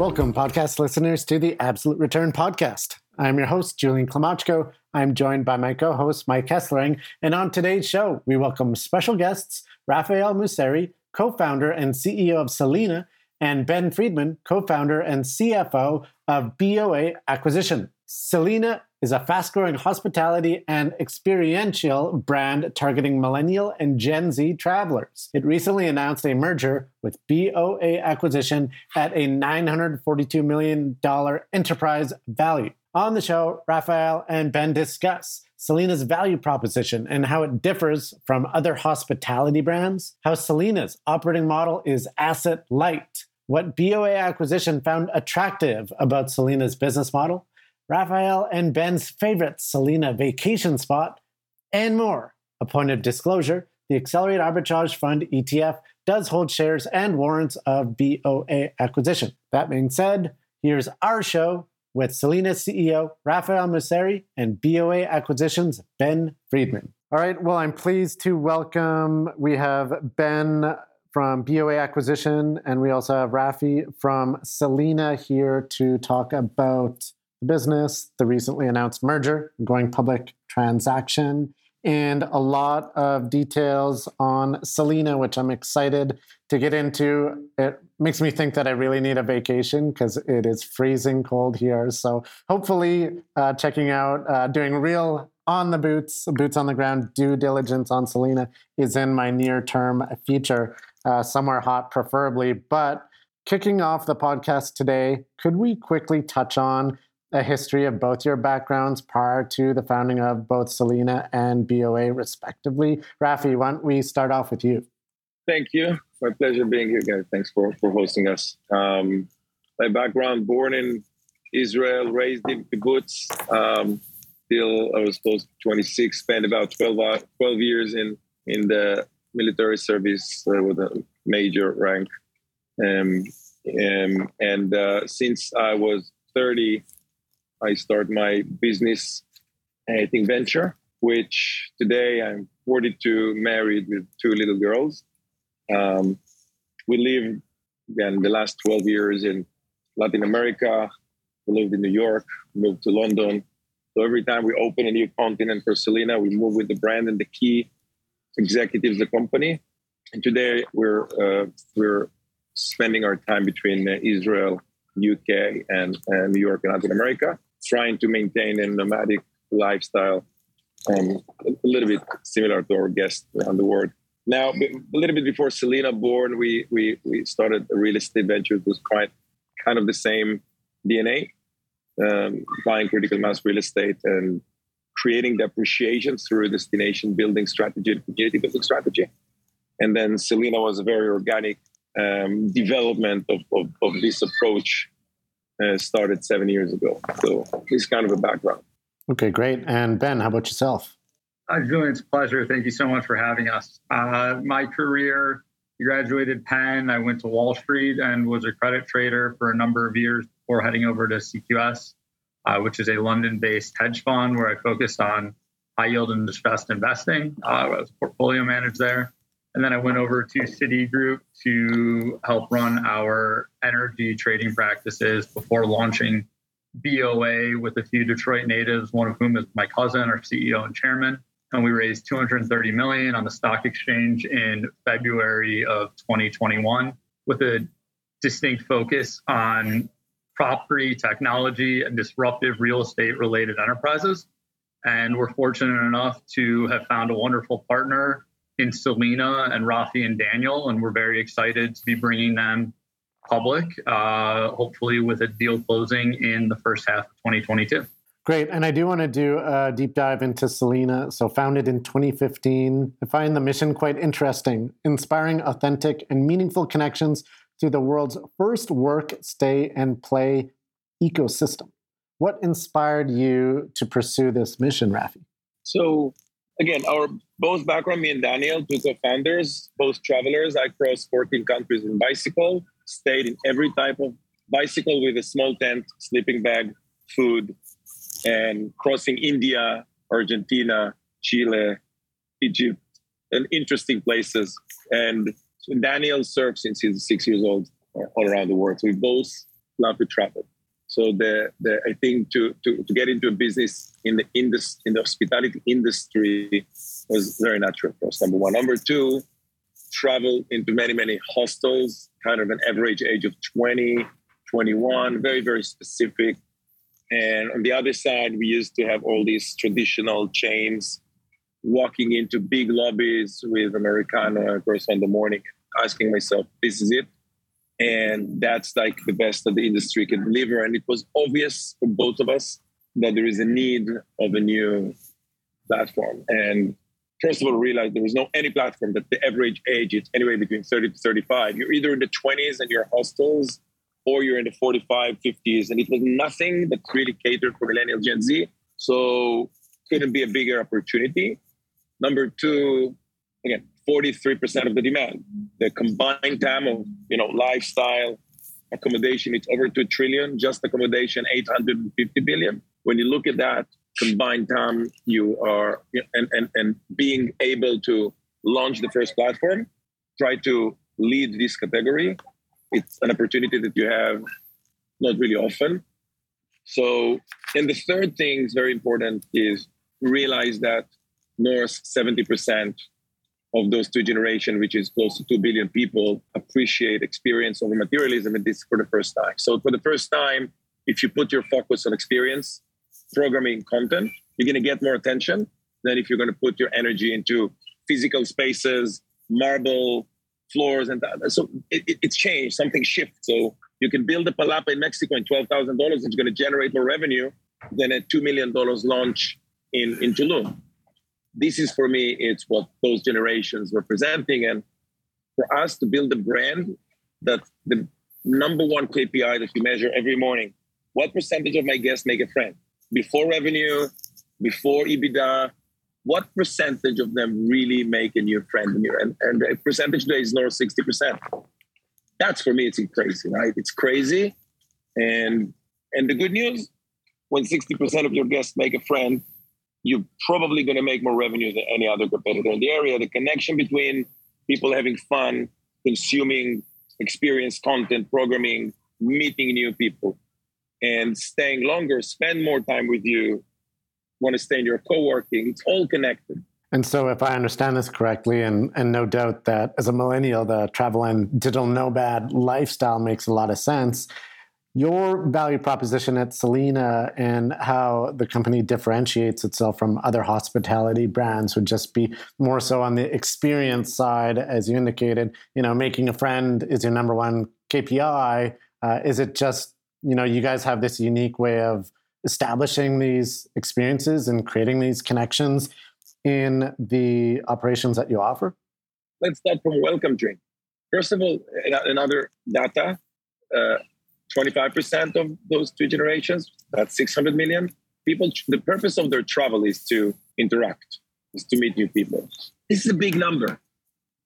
Welcome, podcast listeners, to the Absolute Return Podcast. I'm your host, Julian Klimochko. I'm joined by my co-host, Mike Kesslering. And on today's show, we welcome special guests, Raphael Museri, co-founder and CEO of Selina, and Ben Friedman, co-founder and CFO of BOA Acquisition. Selina is a fast-growing hospitality and experiential brand targeting millennial and Gen Z travelers. It recently announced a merger with BOA Acquisition at a $942 million enterprise value. On the show, Raphael and Ben discuss Selina's value proposition and how it differs from other hospitality brands, how Selina's operating model is asset light, what BOA Acquisition found attractive about Selina's business model, Raphael and Ben's favorite Selina vacation spot, and more. A point of disclosure, the Accelerate Arbitrage Fund ETF does hold shares and warrants of BOA Acquisition. That being said, here's our show with Selina CEO Raphael Museri and BOA Acquisition's Ben Friedman. All right, well, I'm pleased to welcome, we have Ben from BOA Acquisition, and we also have Rafi from Selina here to talk about the business, the recently announced merger, going public transaction, and a lot of details on Selina, which I'm excited to get into. It makes me think that I really need a vacation because it is freezing cold here. So hopefully checking out, doing real on the boots on the ground due diligence on Selina is in my near-term future, somewhere hot preferably. But kicking off the podcast today, could we quickly touch on a history of both your backgrounds prior to the founding of both Selina and BOA, respectively? Rafi, why don't we start off with you? Thank you. My pleasure being here again. Thanks for hosting us. My background, born in Israel, raised in kibbutz, till I was close to 26, spent about 12 years in the military service with a major rank. And since I was 30, I started my business, I think, venture, which today I'm 42, married with two little girls. We lived, again, the last 12 years in Latin America. We lived in New York, moved to London. So every time we open a new continent for Selina, we move with the brand and the key executives of the company. And today we're spending our time between Israel, UK, and New York and Latin America, trying to maintain a nomadic lifestyle, a little bit similar to our guests around the world. Now, a little bit before Selina born, we started a real estate venture that was quite kind of the same DNA, buying critical mass real estate and creating the appreciation through destination building strategy and community building strategy. And then Selina was a very organic development of this approach, started 7 years ago. So this kind of a background. Okay, great. And Ben, how about yourself? Julian, it's a pleasure. Thank you so much for having us. My career, I graduated Penn. I went to Wall Street and was a credit trader for a number of years before heading over to CQS, which is a London-based hedge fund where I focused on high yield and distressed investing. I was a portfolio manager there. And then I went over to Citigroup to help run our energy trading practices before launching BOA with a few Detroit natives, one of whom is my cousin, our CEO and chairman. And we raised $230 million on the stock exchange in February of 2021 with a distinct focus on property, technology, and disruptive real estate-related enterprises. And we're fortunate enough to have found a wonderful partner in Selina and Rafi and Daniel, and we're very excited to be bringing them public, hopefully with a deal closing in the first half of 2022. Great. And I do want to do a deep dive into Selina. So founded in 2015, I find the mission quite interesting, inspiring authentic and meaningful connections through the world's first work, stay, and play ecosystem. What inspired you to pursue this mission, Rafi? So again, our both background, me and Daniel, two co-founders, both travelers. I crossed 14 countries in bicycle, stayed in every type of bicycle with a small tent, sleeping bag, food, and crossing India, Argentina, Chile, Egypt, and interesting places. And Daniel served since he's 6 years old all around the world. So we both love to travel. So I think to get into a business in the hospitality industry was very natural for us, number one. Number two, travel into many, many hostels, kind of an average age of 20, 21, very, very specific. And on the other side, we used to have all these traditional chains walking into big lobbies with Americana, of course, in the morning, asking myself, this is it. And that's like the best that the industry can deliver. And it was obvious for both of us that there is a need of a new platform. And first of all, realized there was no any platform that the average age is anywhere between 30 to 35. You're either in the 20s and you're hostels, or you're in the 45, 50s. And it was nothing that really catered for millennial Gen Z. So couldn't be a bigger opportunity. Number two, again, 43% of the demand. The combined TAM of lifestyle, accommodation, it's over 2 trillion, just accommodation, 850 billion. When you look at that combined TAM, you are, and being able to launch the first platform, try to lead this category. It's an opportunity that you have not really often. So, and the third thing is very important is realize that north 70% of those two generations, which is close to 2 billion people, appreciate experience over materialism, and this for the first time. So for the first time, if you put your focus on experience, programming content, you're going to get more attention than if you're going to put your energy into physical spaces, marble floors, and that. So it's changed, something shifts. So you can build a palapa in Mexico in $12,000, it's going to generate more revenue than a $2 million launch in Tulum. This is, for me, it's what those generations were presenting. And for us to build a brand that the number one KPI that we measure every morning, what percentage of my guests make a friend? Before revenue, before EBITDA, what percentage of them really make a new friend? And the percentage today is north 60%. That's, for me, it's crazy, right? It's crazy. And the good news, when 60% of your guests make a friend, you're probably going to make more revenue than any other competitor in the area. The connection between people having fun, consuming experience, content, programming, meeting new people, and staying longer, spend more time with you, want to stay in your co-working, it's all connected. And so if I understand this correctly, and no doubt that as a millennial, the travel and digital nomad lifestyle makes a lot of sense. Your value proposition at Selina and how the company differentiates itself from other hospitality brands would just be more so on the experience side, as you indicated. Making a friend is your number one KPI. Is it just, you guys have this unique way of establishing these experiences and creating these connections in the operations that you offer? Let's start from welcome drink. First of all, another data. 25% of those two generations, that's 600 million people. The purpose of their travel is to interact, is to meet new people. This is a big number.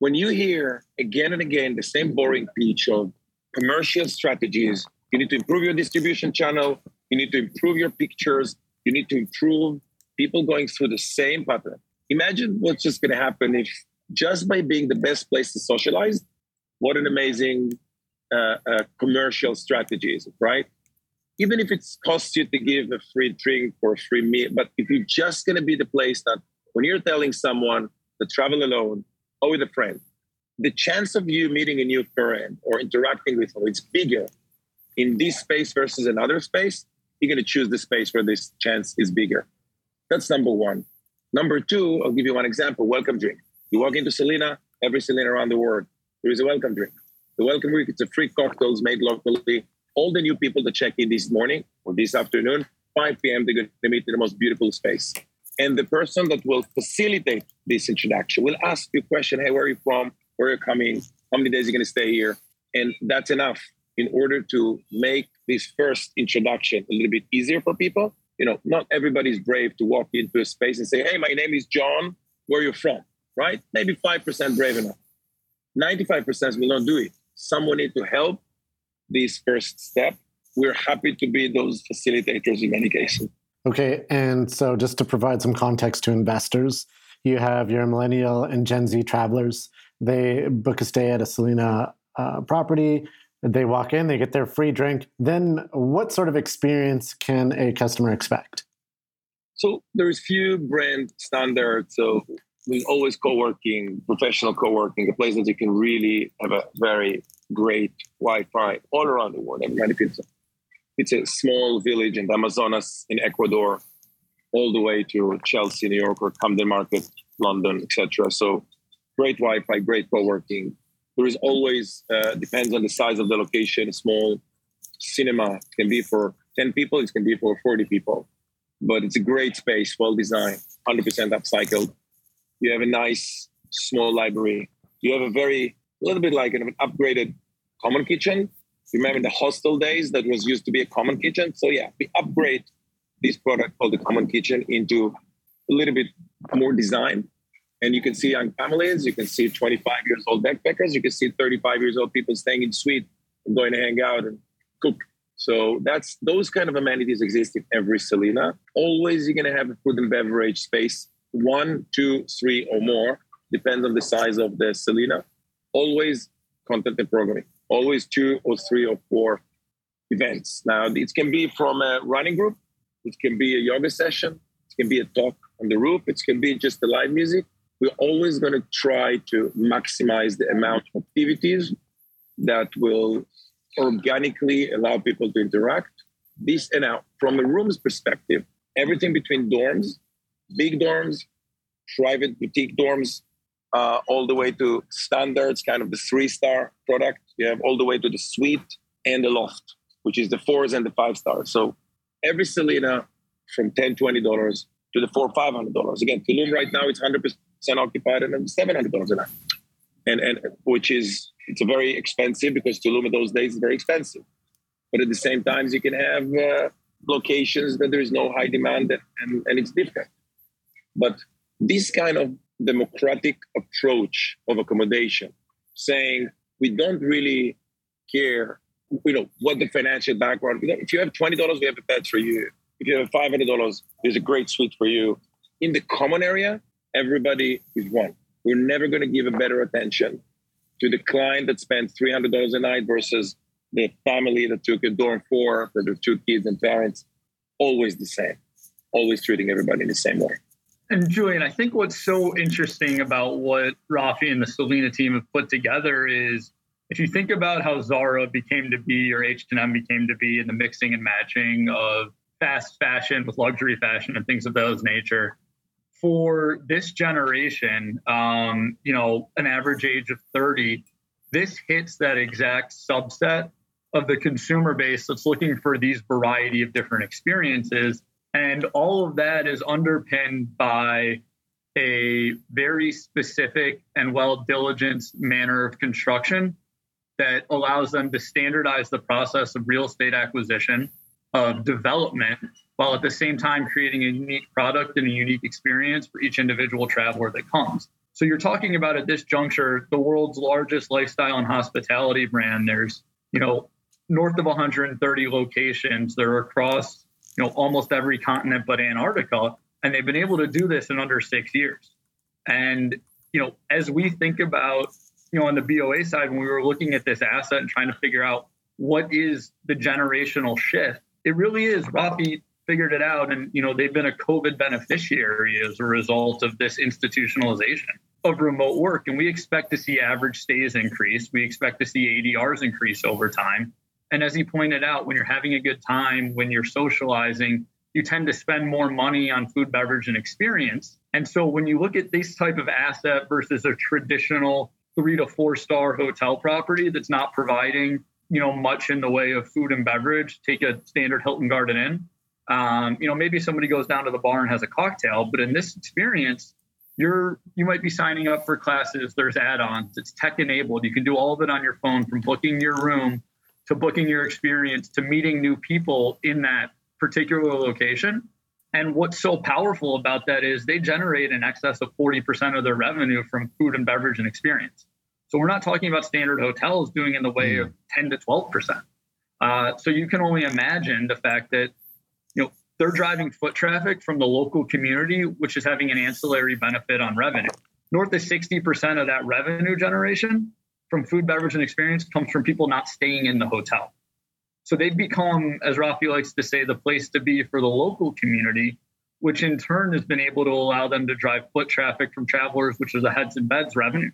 When you hear again and again the same boring pitch of commercial strategies, you need to improve your distribution channel, you need to improve your pictures, you need to improve people going through the same pattern. Imagine what's just going to happen if just by being the best place to socialize, what an amazing commercial strategies, right? Even if it costs you to give a free drink or a free meal, but if you're just going to be the place that when you're telling someone to travel alone or with a friend, the chance of you meeting a new friend or interacting with them, it's bigger in this space versus another space. You're going to choose the space where this chance is bigger. That's number one. Number two, I'll give you one example, welcome drink. You walk into Selina, every Selina around the world, there is a welcome drink. The welcome drink, it's a free cocktails made locally. All the new people that check in this morning or this afternoon, 5 p.m., they're going to meet in the most beautiful space. And the person that will facilitate this introduction will ask you a question, hey, where are you from? Where are you coming? How many days are you going to stay here? And that's enough in order to make this first introduction a little bit easier for people. You know, not everybody's brave to walk into a space and say, hey, my name is John, where are you from, right? Maybe 5% brave enough. 95% will not do it. Someone needs to help this first step. We're happy to be those facilitators in many cases. Okay, and so just to provide some context to investors, you have your millennial and Gen Z travelers. They book a stay at a Selina property. They walk in, they get their free drink. Then what sort of experience can a customer expect? So there's few brand standards. So there's always co-working, professional co-working, a place that you can really have a very great Wi-Fi all around the world. I mean, it's a small village in the Amazonas in Ecuador, all the way to Chelsea, New York, or Camden Market, London, etc. So great Wi-Fi, great co-working. There is always, depends on the size of the location, a small cinema. It can be for 10 people, it can be for 40 people. But it's a great space, well-designed, 100% upcycled. You have a nice, small library. You have a little bit like an upgraded common kitchen. Remember the hostel days that was used to be a common kitchen? So yeah, we upgrade this product called the common kitchen into a little bit more design. And you can see young families, you can see 25-year-old backpackers, you can see 35-year-old people staying in suite and going to hang out and cook. So that's those kind of amenities exist in every Selina. Always you're going to have a food and beverage space, 1, 2, 3 or more, depends on the size of the Selina. Always content and programming, always 2 or 3 or 4 events. Now, it can be from a running group, it can be a yoga session, it can be a talk on the roof, it can be just the live music. We're always going to try to maximize the amount of activities that will organically allow people to interact. This and out. From a room's perspective, everything between dorms, big dorms, private boutique dorms, all the way to standards, kind of the 3-star product. You have all the way to the suite and the loft, which is the 4s and the 5 stars. So every Selina from $10, $20 to the $400, $500. Again, Tulum right now, it's 100% occupied and $700 a night, and which is it's a very expensive because Tulum in those days is very expensive. But at the same time, you can have locations that there is no high demand and it's different. But this kind of democratic approach of accommodation, saying we don't really care, you know, what the financial background. If you have $20, we have a bed for you. If you have $500, there's a great suite for you. In the common area, everybody is one. We're never going to give a better attention to the client that spent $300 a night versus the family that took a dorm for, that have 2 kids and parents. Always the same. Always treating everybody in the same way. And Julian, I think what's so interesting about what Rafi and the Selina team have put together is if you think about how Zara became to be or H&M became to be in the mixing and matching of fast fashion with luxury fashion and things of those nature. For this generation, you know, an average age of 30, this hits that exact subset of the consumer base that's looking for these variety of different experiences. And all of that is underpinned by a very specific and well-diligenced manner of construction that allows them to standardize the process of real estate acquisition, of development, while at the same time creating a unique product and a unique experience for each individual traveler that comes. So you're talking about at this juncture, the world's largest lifestyle and hospitality brand. There's, you know, north of 130 locations. They're across, you know, almost every continent but Antarctica. And they've been able to do this in under 6 years. And, you know, as we think about, you know, on the BOA side, when we were looking at this asset and trying to figure out what is the generational shift, it really is. Rafi figured it out. And, you know, they've been a COVID beneficiary as a result of this institutionalization of remote work. And we expect to see average stays increase. We expect to see ADRs increase over time. And as he pointed out, when you're having a good time, when you're socializing, you tend to spend more money on food, beverage, and experience. And so when you look at this type of asset versus a traditional 3 to 4 star hotel property that's not providing, you know, much in the way of food and beverage, take a standard Hilton Garden Inn. You know, maybe somebody goes down to the bar and has a cocktail, but in this experience, you might be signing up for classes. There's add-ons. It's tech enabled. You can do all of it on your phone, from booking your room to booking your experience, to meeting new people in that particular location. And what's so powerful about that is they generate in excess of 40% of their revenue from food and beverage and experience. So we're not talking about standard hotels doing in the way of 10 to 12%. So you can only imagine the fact that, you know, they're driving foot traffic from the local community, which is having an ancillary benefit on revenue. North of 60% of that revenue generation from food, beverage, and experience comes from people not staying in the hotel. So they've become, as Rafi likes to say, the place to be for the local community, which in turn has been able to allow them to drive foot traffic from travelers, which is the heads and beds revenue.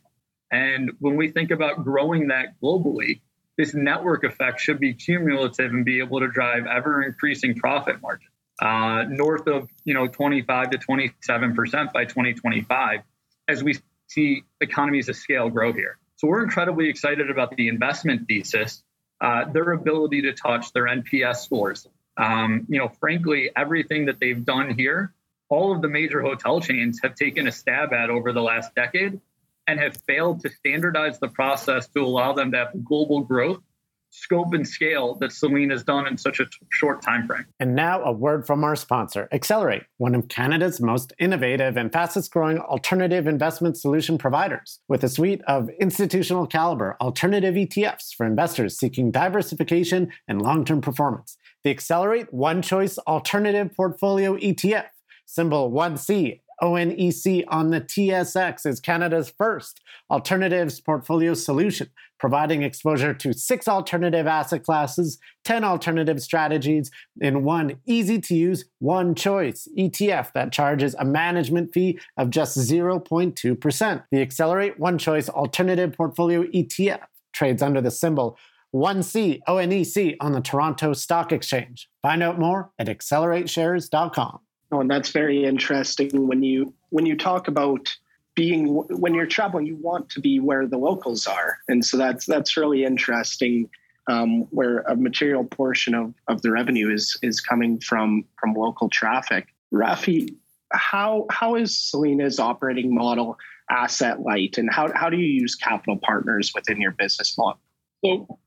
And when we think about growing that globally, this network effect should be cumulative and be able to drive ever-increasing profit margin, north of 25 to 27% by 2025, as we see economies of scale grow here. So we're incredibly excited about the investment thesis. Their ability to touch their NPS scores. Frankly, everything that they've done here, all of the major hotel chains have taken a stab at over the last decade and have failed to standardize the process to allow them to have global growth, scope, and scale that Selina's done in such a short time frame. And now a word from our sponsor, Accelerate, one of Canada's most innovative and fastest growing alternative investment solution providers, with a suite of institutional caliber alternative ETFs for investors seeking diversification and long-term performance. The Accelerate One Choice Alternative Portfolio ETF, symbol 1C, ONEC on the TSX, is Canada's first alternatives portfolio solution, providing exposure to 6 alternative asset classes, 10 alternative strategies, in one easy-to-use, one-choice ETF that charges a management fee of just 0.2%. The Accelerate One Choice Alternative Portfolio ETF trades under the symbol 1C, ONEC on the Toronto Stock Exchange. Find out more at accelerateshares.com. Oh, and that's very interesting. When you talk about being, when you're traveling, you want to be where the locals are. And so that's really interesting, where a material portion of the revenue is coming from local traffic. Rafi, how is Selina's operating model asset light, and how do you use capital partners within your business model? So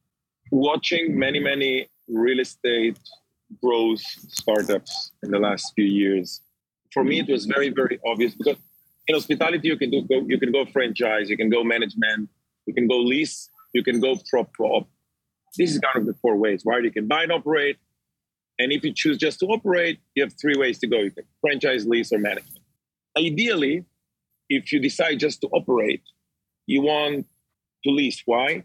watching many real estate growth startups in the last few years, for me, it was very, very obvious, because in hospitality, you can go franchise, you can go management, you can go lease, you can go prop. This is kind of the 4 ways, right? You can buy and operate. And if you choose just to operate, you have 3 ways to go. You can franchise, lease, or management. Ideally, if you decide just to operate, you want to lease. Why?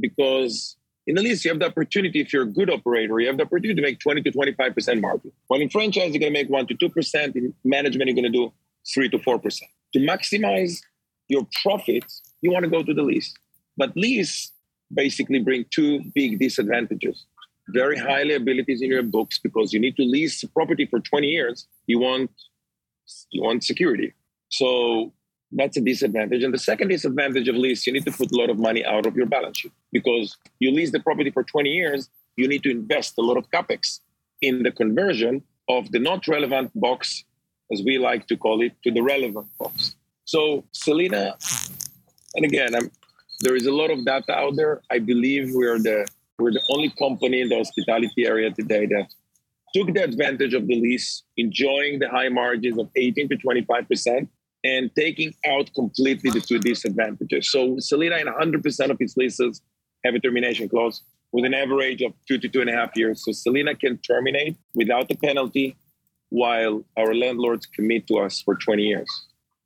Because in the lease, you have the opportunity, if you're a good operator, you have the opportunity to make 20 to 25% margin. When in franchise, you're going to make 1 to 2%. In management, you're going to do 3 to 4%. To maximize your profits, you want to go to the lease. But lease basically brings 2 big disadvantages. Very high liabilities in your books, because you need to lease the property for 20 years. You want security. So that's a disadvantage. And the second disadvantage of lease, you need to put a lot of money out of your balance sheet, because you lease the property for 20 years, you need to invest a lot of capex in the conversion of the not relevant box, as we like to call it, to the relevant box. So Selina, and again, there is a lot of data out there. I believe we're the only company in the hospitality area today that took the advantage of the lease, enjoying the high margins of 18 to 25%, and taking out completely the 2 disadvantages. So Selina, in 100% of its leases, have a termination clause with an average of 2 to 2.5 years. So Selina can terminate without a penalty, while our landlords commit to us for 20 years.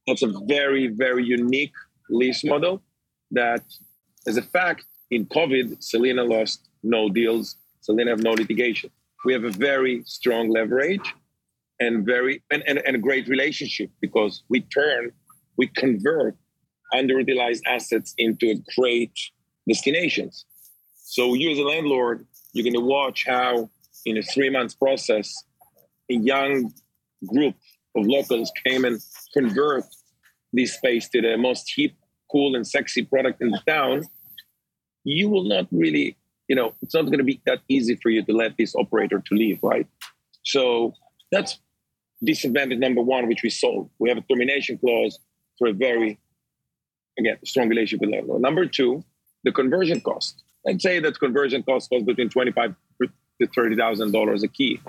That's a very, very unique lease model that, as a fact, in COVID, Selina lost no deals. Selina have no litigation. We have a very strong leverage and a great relationship, because we convert underutilized assets into great destinations. So you as a landlord, you're going to watch how in a 3-month process, a young group of locals came and convert this space to the most hip, cool, and sexy product in the town. You will not really, it's not going to be that easy for you to let this operator to leave, right? So that's disadvantage number 1, which we solved. We have a termination clause for a very, again, strong relationship with landlord. Number 2, the conversion cost. and say that conversion cost was between $25,000 to $30,000 a key.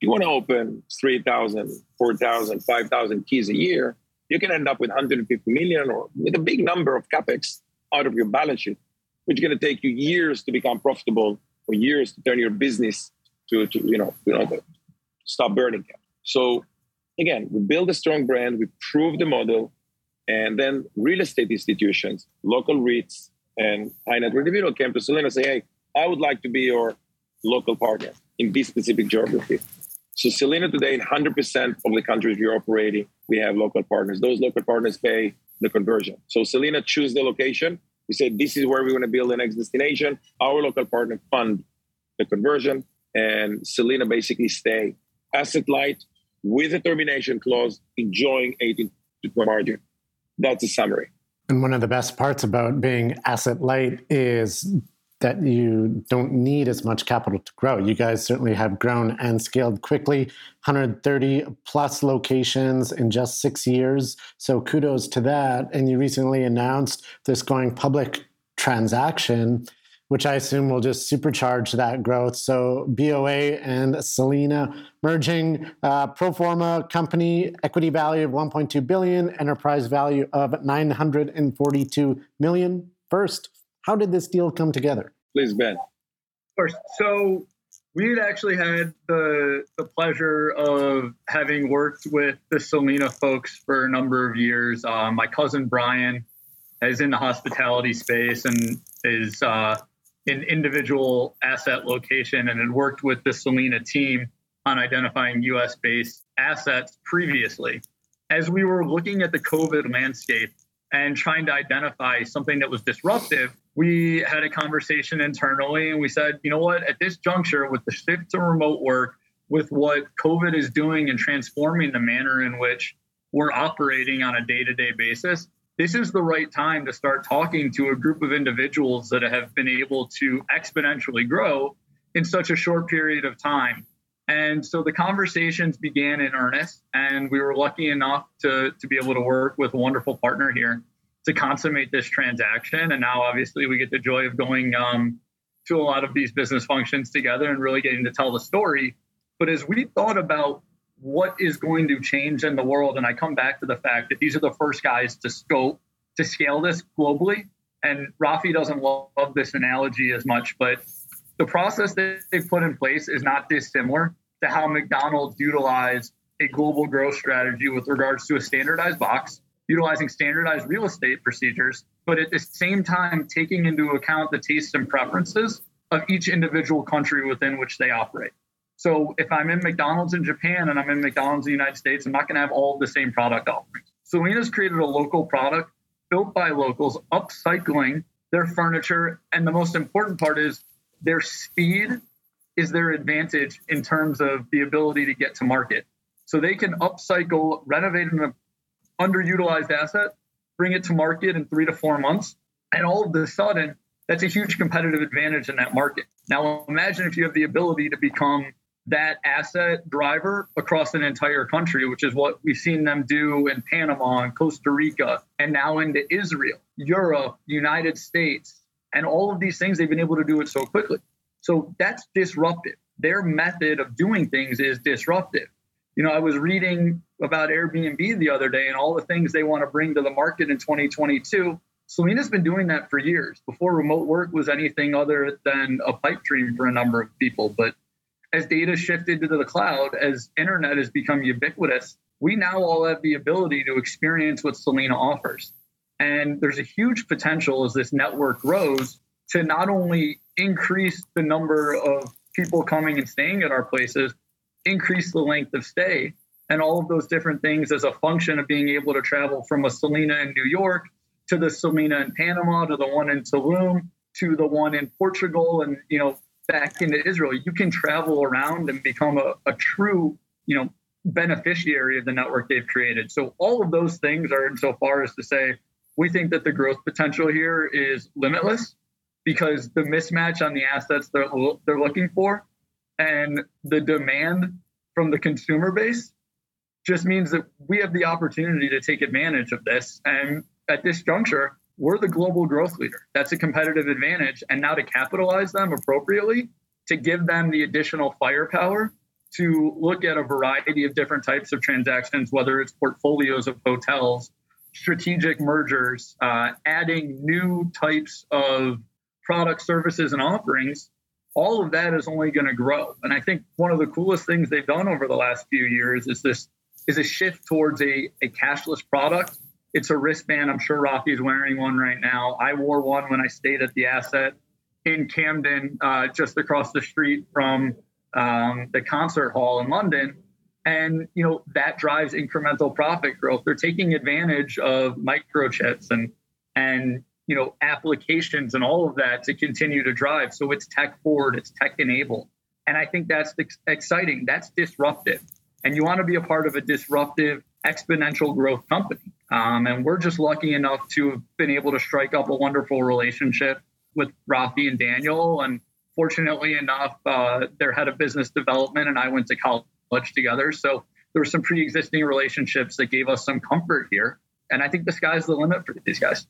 You want to open 3,000, 4,000, 5,000 keys a year, you can end up with 150 million or with a big number of CapEx out of your balance sheet, which is going to take you years to become profitable or years to turn your business to stop burning cash. So again, we build a strong brand, we prove the model, and then real estate institutions, local REITs, and high net worth individual came to Selina and say, hey, I would like to be your local partner in this specific geography. So Selina today, in 100% of the countries we're operating, we have local partners. Those local partners pay the conversion. So Selina choose the location. We said, this is where we want to build the next destination. Our local partner fund the conversion. And Selina basically stay asset light with a termination clause, enjoying 18 to 20 margin. That's a summary. And one of the best parts about being asset light is that you don't need as much capital to grow. You guys certainly have grown and scaled quickly, 130 plus locations in just 6 years. So kudos to that. And you recently announced this going public transaction, which I assume will just supercharge that growth. So BOA and Selina merging, pro forma company, equity value of $1.2 billion, enterprise value of $942 million. First, how did this deal come together? Please, Ben. Of course. So we actually had the pleasure of having worked with the Selina folks for a number of years. My cousin Brian is in the hospitality space and is an individual asset location, and had worked with the Selina team on identifying U.S.-based assets previously. As we were looking at the COVID landscape and trying to identify something that was disruptive, we had a conversation internally and we said, you know what, at this juncture, with the shift to remote work, with what COVID is doing and transforming the manner in which we're operating on a day-to-day basis, this is the right time to start talking to a group of individuals that have been able to exponentially grow in such a short period of time. And so the conversations began in earnest, and we were lucky enough to be able to work with a wonderful partner here to consummate this transaction. And now, obviously, we get the joy of going to a lot of these business functions together and really getting to tell the story. But as we thought about what is going to change in the world, and I come back to the fact that these are the first guys to scope, to scale this globally. And Rafi doesn't love this analogy as much, but the process that they've put in place is not dissimilar to how McDonald's utilized a global growth strategy with regards to a standardized box, utilizing standardized real estate procedures, but at the same time, taking into account the tastes and preferences of each individual country within which they operate. So if I'm in McDonald's in Japan and I'm in McDonald's in the United States, I'm not going to have all the same product offerings. Selina's created a local product built by locals, upcycling their furniture. And the most important part is their speed is their advantage in terms of the ability to get to market. So they can upcycle, renovate an underutilized asset, bring it to market in 3 to 4 months. And all of a sudden, that's a huge competitive advantage in that market. Now, imagine if you have the ability to become that asset driver across an entire country, which is what we've seen them do in Panama and Costa Rica, and now into Israel, Europe, United States, and all of these things, they've been able to do it so quickly. So that's disruptive. Their method of doing things is disruptive. You know, I was reading about Airbnb the other day and all the things they want to bring to the market in 2022. Selina's been doing that for years, before remote work was anything other than a pipe dream for a number of people. But as data shifted to the cloud, as internet has become ubiquitous, we now all have the ability to experience what Selina offers. And there's a huge potential as this network grows to not only increase the number of people coming and staying at our places, increase the length of stay, and all of those different things as a function of being able to travel from a Selina in New York to the Selina in Panama, to the one in Tulum, to the one in Portugal, and, you know, back into Israel. You can travel around and become a true, you know, beneficiary of the network they've created. So all of those things are insofar as to say, we think that the growth potential here is limitless because the mismatch on the assets they're looking for and the demand from the consumer base just means that we have the opportunity to take advantage of this. And at this juncture, we're the global growth leader. That's a competitive advantage. And now to capitalize them appropriately, to give them the additional firepower to look at a variety of different types of transactions, whether it's portfolios of hotels, strategic mergers, adding new types of product, services, and offerings, all of that is only going to grow. And I think one of the coolest things they've done over the last few years is this is a shift towards a cashless product. It's a wristband. I'm sure Rafi's wearing one right now. I wore one when I stayed at the asset in Camden, just across the street from the concert hall in London. And, you know, that drives incremental profit growth. They're taking advantage of microchips and you know, applications and all of that to continue to drive. So it's tech forward, it's tech enabled. And I think that's exciting. That's disruptive. And you want to be a part of a disruptive, exponential growth company. And we're just lucky enough to have been able to strike up a wonderful relationship with Rafi and Daniel. And fortunately enough, their head of business development and I went to college together. So there were some pre-existing relationships that gave us some comfort here. And I think the sky's the limit for these guys.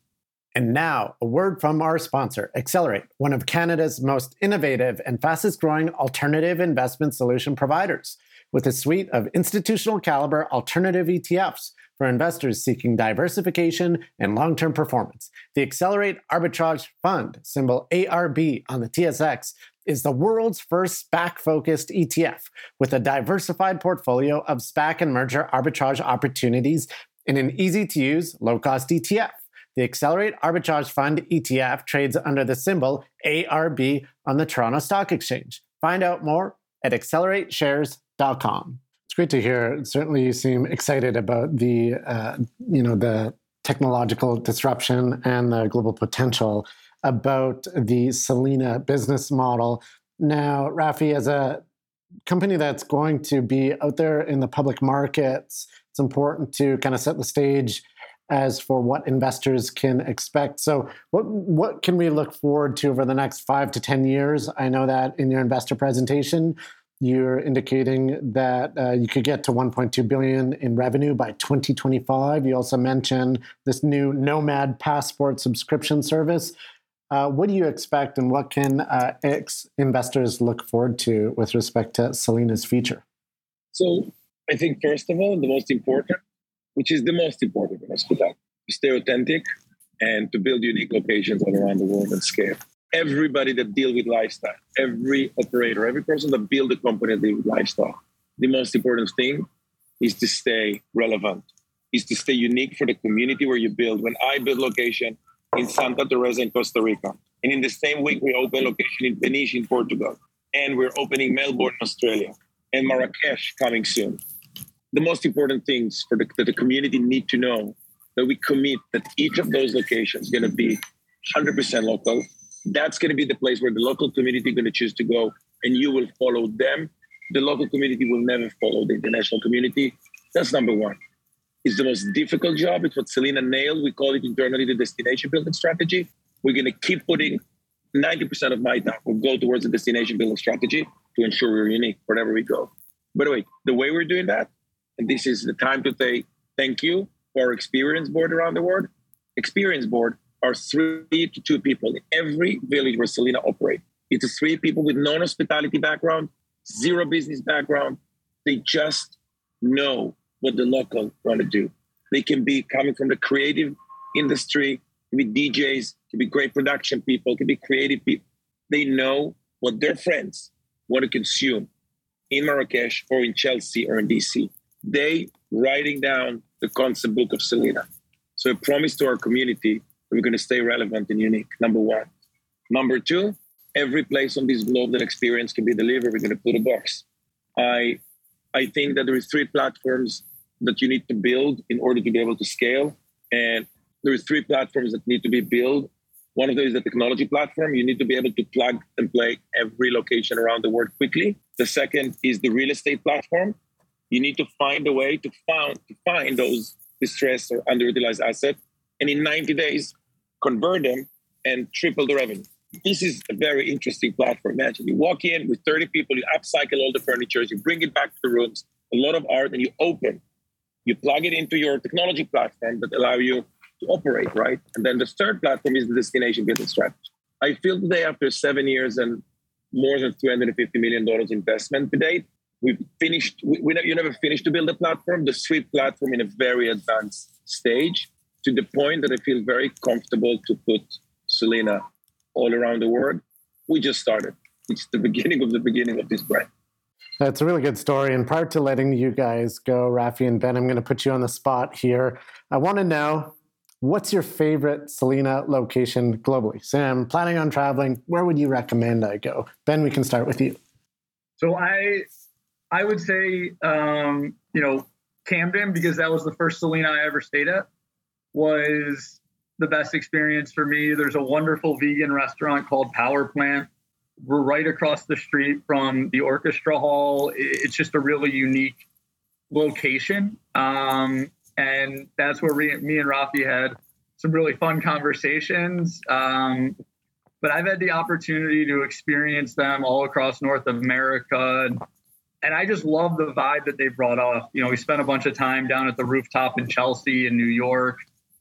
And now, a word from our sponsor, Accelerate, one of Canada's most innovative and fastest-growing alternative investment solution providers, with a suite of institutional caliber alternative ETFs for investors seeking diversification and long-term performance. The Accelerate Arbitrage Fund, symbol ARB on the TSX, is the world's first SPAC-focused ETF with a diversified portfolio of SPAC and merger arbitrage opportunities in an easy-to-use, low-cost ETF. The Accelerate Arbitrage Fund ETF trades under the symbol ARB on the Toronto Stock Exchange. Find out more at accelerateshares.com. It's great to hear. Certainly, you seem excited about the, the technological disruption and the global potential about the Selina business model. Now, Rafi, as a company that's going to be out there in the public markets, it's important to kind of set the stage as for what investors can expect. So what can we look forward to over the next 5 to 10 years? I know that in your investor presentation, you're indicating that you could get to $1.2 billion in revenue by 2025. You also mentioned this new Nomad Passport subscription service. What do you expect and what can investors look forward to with respect to Selina's feature? So I think, first of all, the most important, which is the most important in hospitality, to stay authentic and to build unique locations all around the world and scale. Everybody that deals with lifestyle, every operator, every person that builds a company that deals with lifestyle, the most important thing is to stay relevant, is to stay unique for the community where you build. When I build location in Santa Teresa in Costa Rica, and in the same week we open location in Peniche in Portugal, and we're opening Melbourne, Australia, and Marrakesh coming soon. The most important things for that the community need to know, that we commit that each of those locations is going to be 100% local. That's going to be the place where the local community is going to choose to go, and you will follow them. The local community will never follow the international community. That's number one. It's the most difficult job. It's what Selina nailed. We call it internally the destination building strategy. We're going to keep putting 90% of my time will go towards the destination building strategy to ensure we're unique wherever we go. By the way, the way we're doing that, and this is the time to say thank you for our experience board around the world. Experience board are 3 to 2 people in every village where Selina operates. It's 3 people with non-hospitality background, 0 business background. They just know what the local want to do. They can be coming from the creative industry, can be DJs, can be great production people, can be creative people. They know what their friends want to consume in Marrakesh or in Chelsea or in DC. They writing down the concept book of Selina. So a promise to our community that we're going to stay relevant and unique, number one. Number two, every place on this globe that experience can be delivered, we're going to put a box. I think that there are 3 platforms that you need to build in order to be able to scale. And there are 3 platforms that need to be built. One of them is the technology platform. You need to be able to plug and play every location around the world quickly. The second is the real estate platform. You need to find a way to find those distressed or underutilized assets, and in 90 days, convert them and triple the revenue. This is a very interesting platform. Imagine you walk in with 30 people, you upcycle all the furniture, you bring it back to the rooms, a lot of art, and you open. You plug it into your technology platform that allow you to operate, right? And then the third platform is the destination business strategy. I feel today, after 7 years and more than $350 million investment to date, we've finished, you never finished to build a platform, the Sweep platform in a very advanced stage, to the point that I feel very comfortable to put Selina all around the world. We just started. It's the beginning of this brand. That's a really good story. And prior to letting you guys go, Rafi and Ben, I'm going to put you on the spot here. I want to know, what's your favorite Selina location globally? Sam, planning on traveling, where would you recommend I go? Ben, we can start with you. So I would say, Camden, because that was the first Selina I ever stayed at, was the best experience for me. There's a wonderful vegan restaurant called Power Plant. We're right across the street from the orchestra hall. It's just a really unique location. And that's where me and Rafi had some really fun conversations. But I've had the opportunity to experience them all across North America. And I just love the vibe that they brought off. You know, we spent a bunch of time down at the rooftop in Chelsea in New York.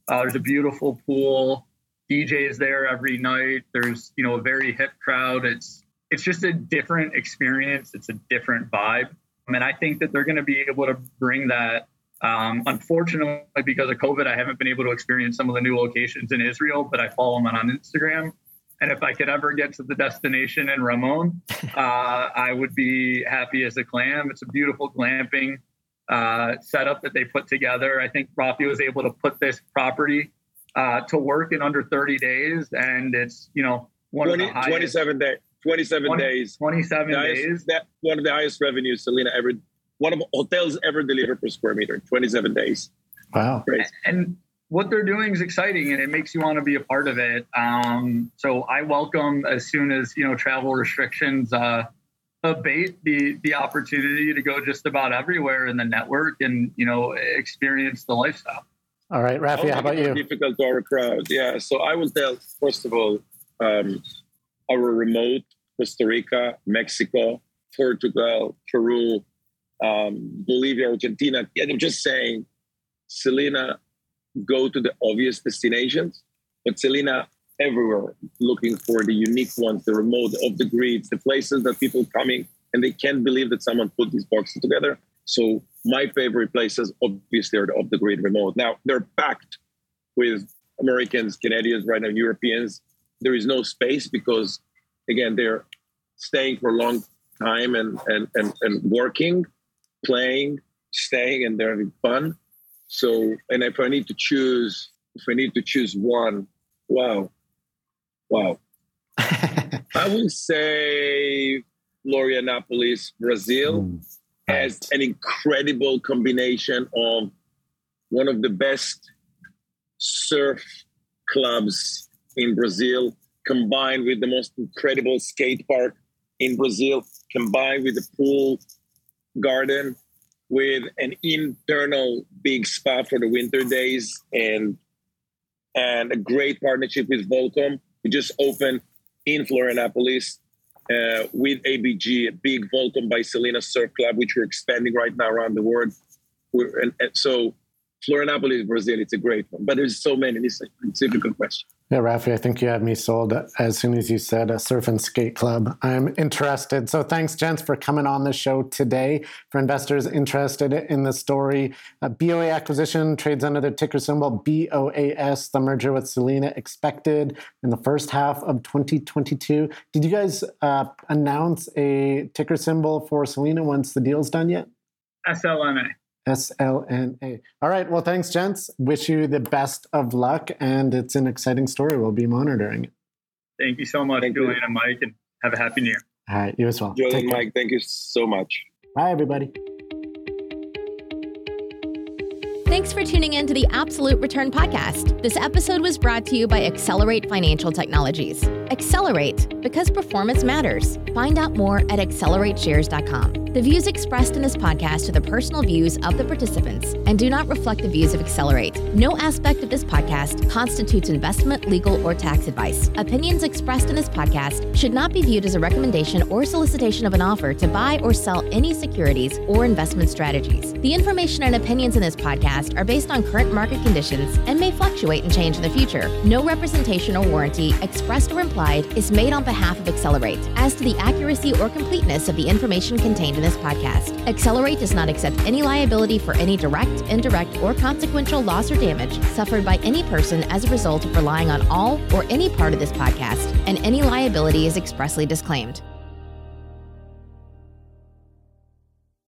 There's a beautiful pool. DJs there every night. There's, a very hip crowd. It's just a different experience. It's a different vibe. And I think that they're going to be able to bring that. Unfortunately, because of COVID, I haven't been able to experience some of the new locations in Israel, but I follow them on Instagram. And if I could ever get to the destination in Ramon, I would be happy as a clam. It's a beautiful glamping setup that they put together. I think Rafi was able to put this property to work in under 30 days. And it's, one of the highest. 27 days. That's one of the highest revenues Selina ever, one of the hotels ever delivered per square meter, 27 days. Wow. Crazy. And what they're doing is exciting, and it makes you want to be a part of it. So I welcome, as soon as, travel restrictions abate, the opportunity to go just about everywhere in the network and, experience the lifestyle. All right, Rafi, how about you? Difficult to our crowd, yeah. So I will tell, first of all, our remote Costa Rica, Mexico, Portugal, Peru, Bolivia, Argentina. Yeah, I'm just saying, Selina, go to the obvious destinations, but Selina everywhere, looking for the unique ones, the remote, off the grids, the places that people coming and they can't believe that someone put these boxes together. So my favorite places, obviously, are the off-the-grid remote. Now, they're packed with Americans, Canadians, right now, Europeans. There is no space because, again, they're staying for a long time and working, playing, staying, and they're having fun. So, and if I need to choose one, wow. I would say Florianópolis, Brazil. As an incredible combination of one of the best surf clubs in Brazil, combined with the most incredible skate park in Brazil, combined with a pool garden, with an internal big spa for the winter days, and a great partnership with Volcom. We just opened in Florianópolis. With ABG, a big Volcom by Selina surf club, which we're expanding right now around the world. So Florianópolis, Brazil, it's a great one. But there's so many. It's a difficult question. Yeah, Rafi, I think you had me sold as soon as you said a surf and skate club. I'm interested. So thanks, gents, for coming on the show today. For investors interested in the story, BOA Acquisition trades under the ticker symbol BOAS. The merger with Selina expected in the first half of 2022. Did you guys announce a ticker symbol for Selina once the deal's done yet? SLNA. SLNA. All right. Well, thanks, gents. Wish you the best of luck. And it's an exciting story. We'll be monitoring it. Thank you so much, Julian and Mike, and have a happy new year. All right. You as well. Julian and Mike, thank you so much. Bye, everybody. Thanks for tuning in to the Absolute Return Podcast. This episode was brought to you by Accelerate Financial Technologies. Accelerate, because performance matters. Find out more at accelerateshares.com. The views expressed in this podcast are the personal views of the participants and do not reflect the views of Accelerate. No aspect of this podcast constitutes investment, legal, or tax advice. Opinions expressed in this podcast should not be viewed as a recommendation or solicitation of an offer to buy or sell any securities or investment strategies. The information and opinions in this podcast are based on current market conditions and may fluctuate and change in the future. No representation or warranty, expressed or implied, is made on behalf of Accelerate as to the accuracy or completeness of the information contained in this podcast. Accelerate does not accept any liability for any direct, indirect, or consequential loss or damage suffered by any person as a result of relying on all or any part of this podcast, and any liability is expressly disclaimed.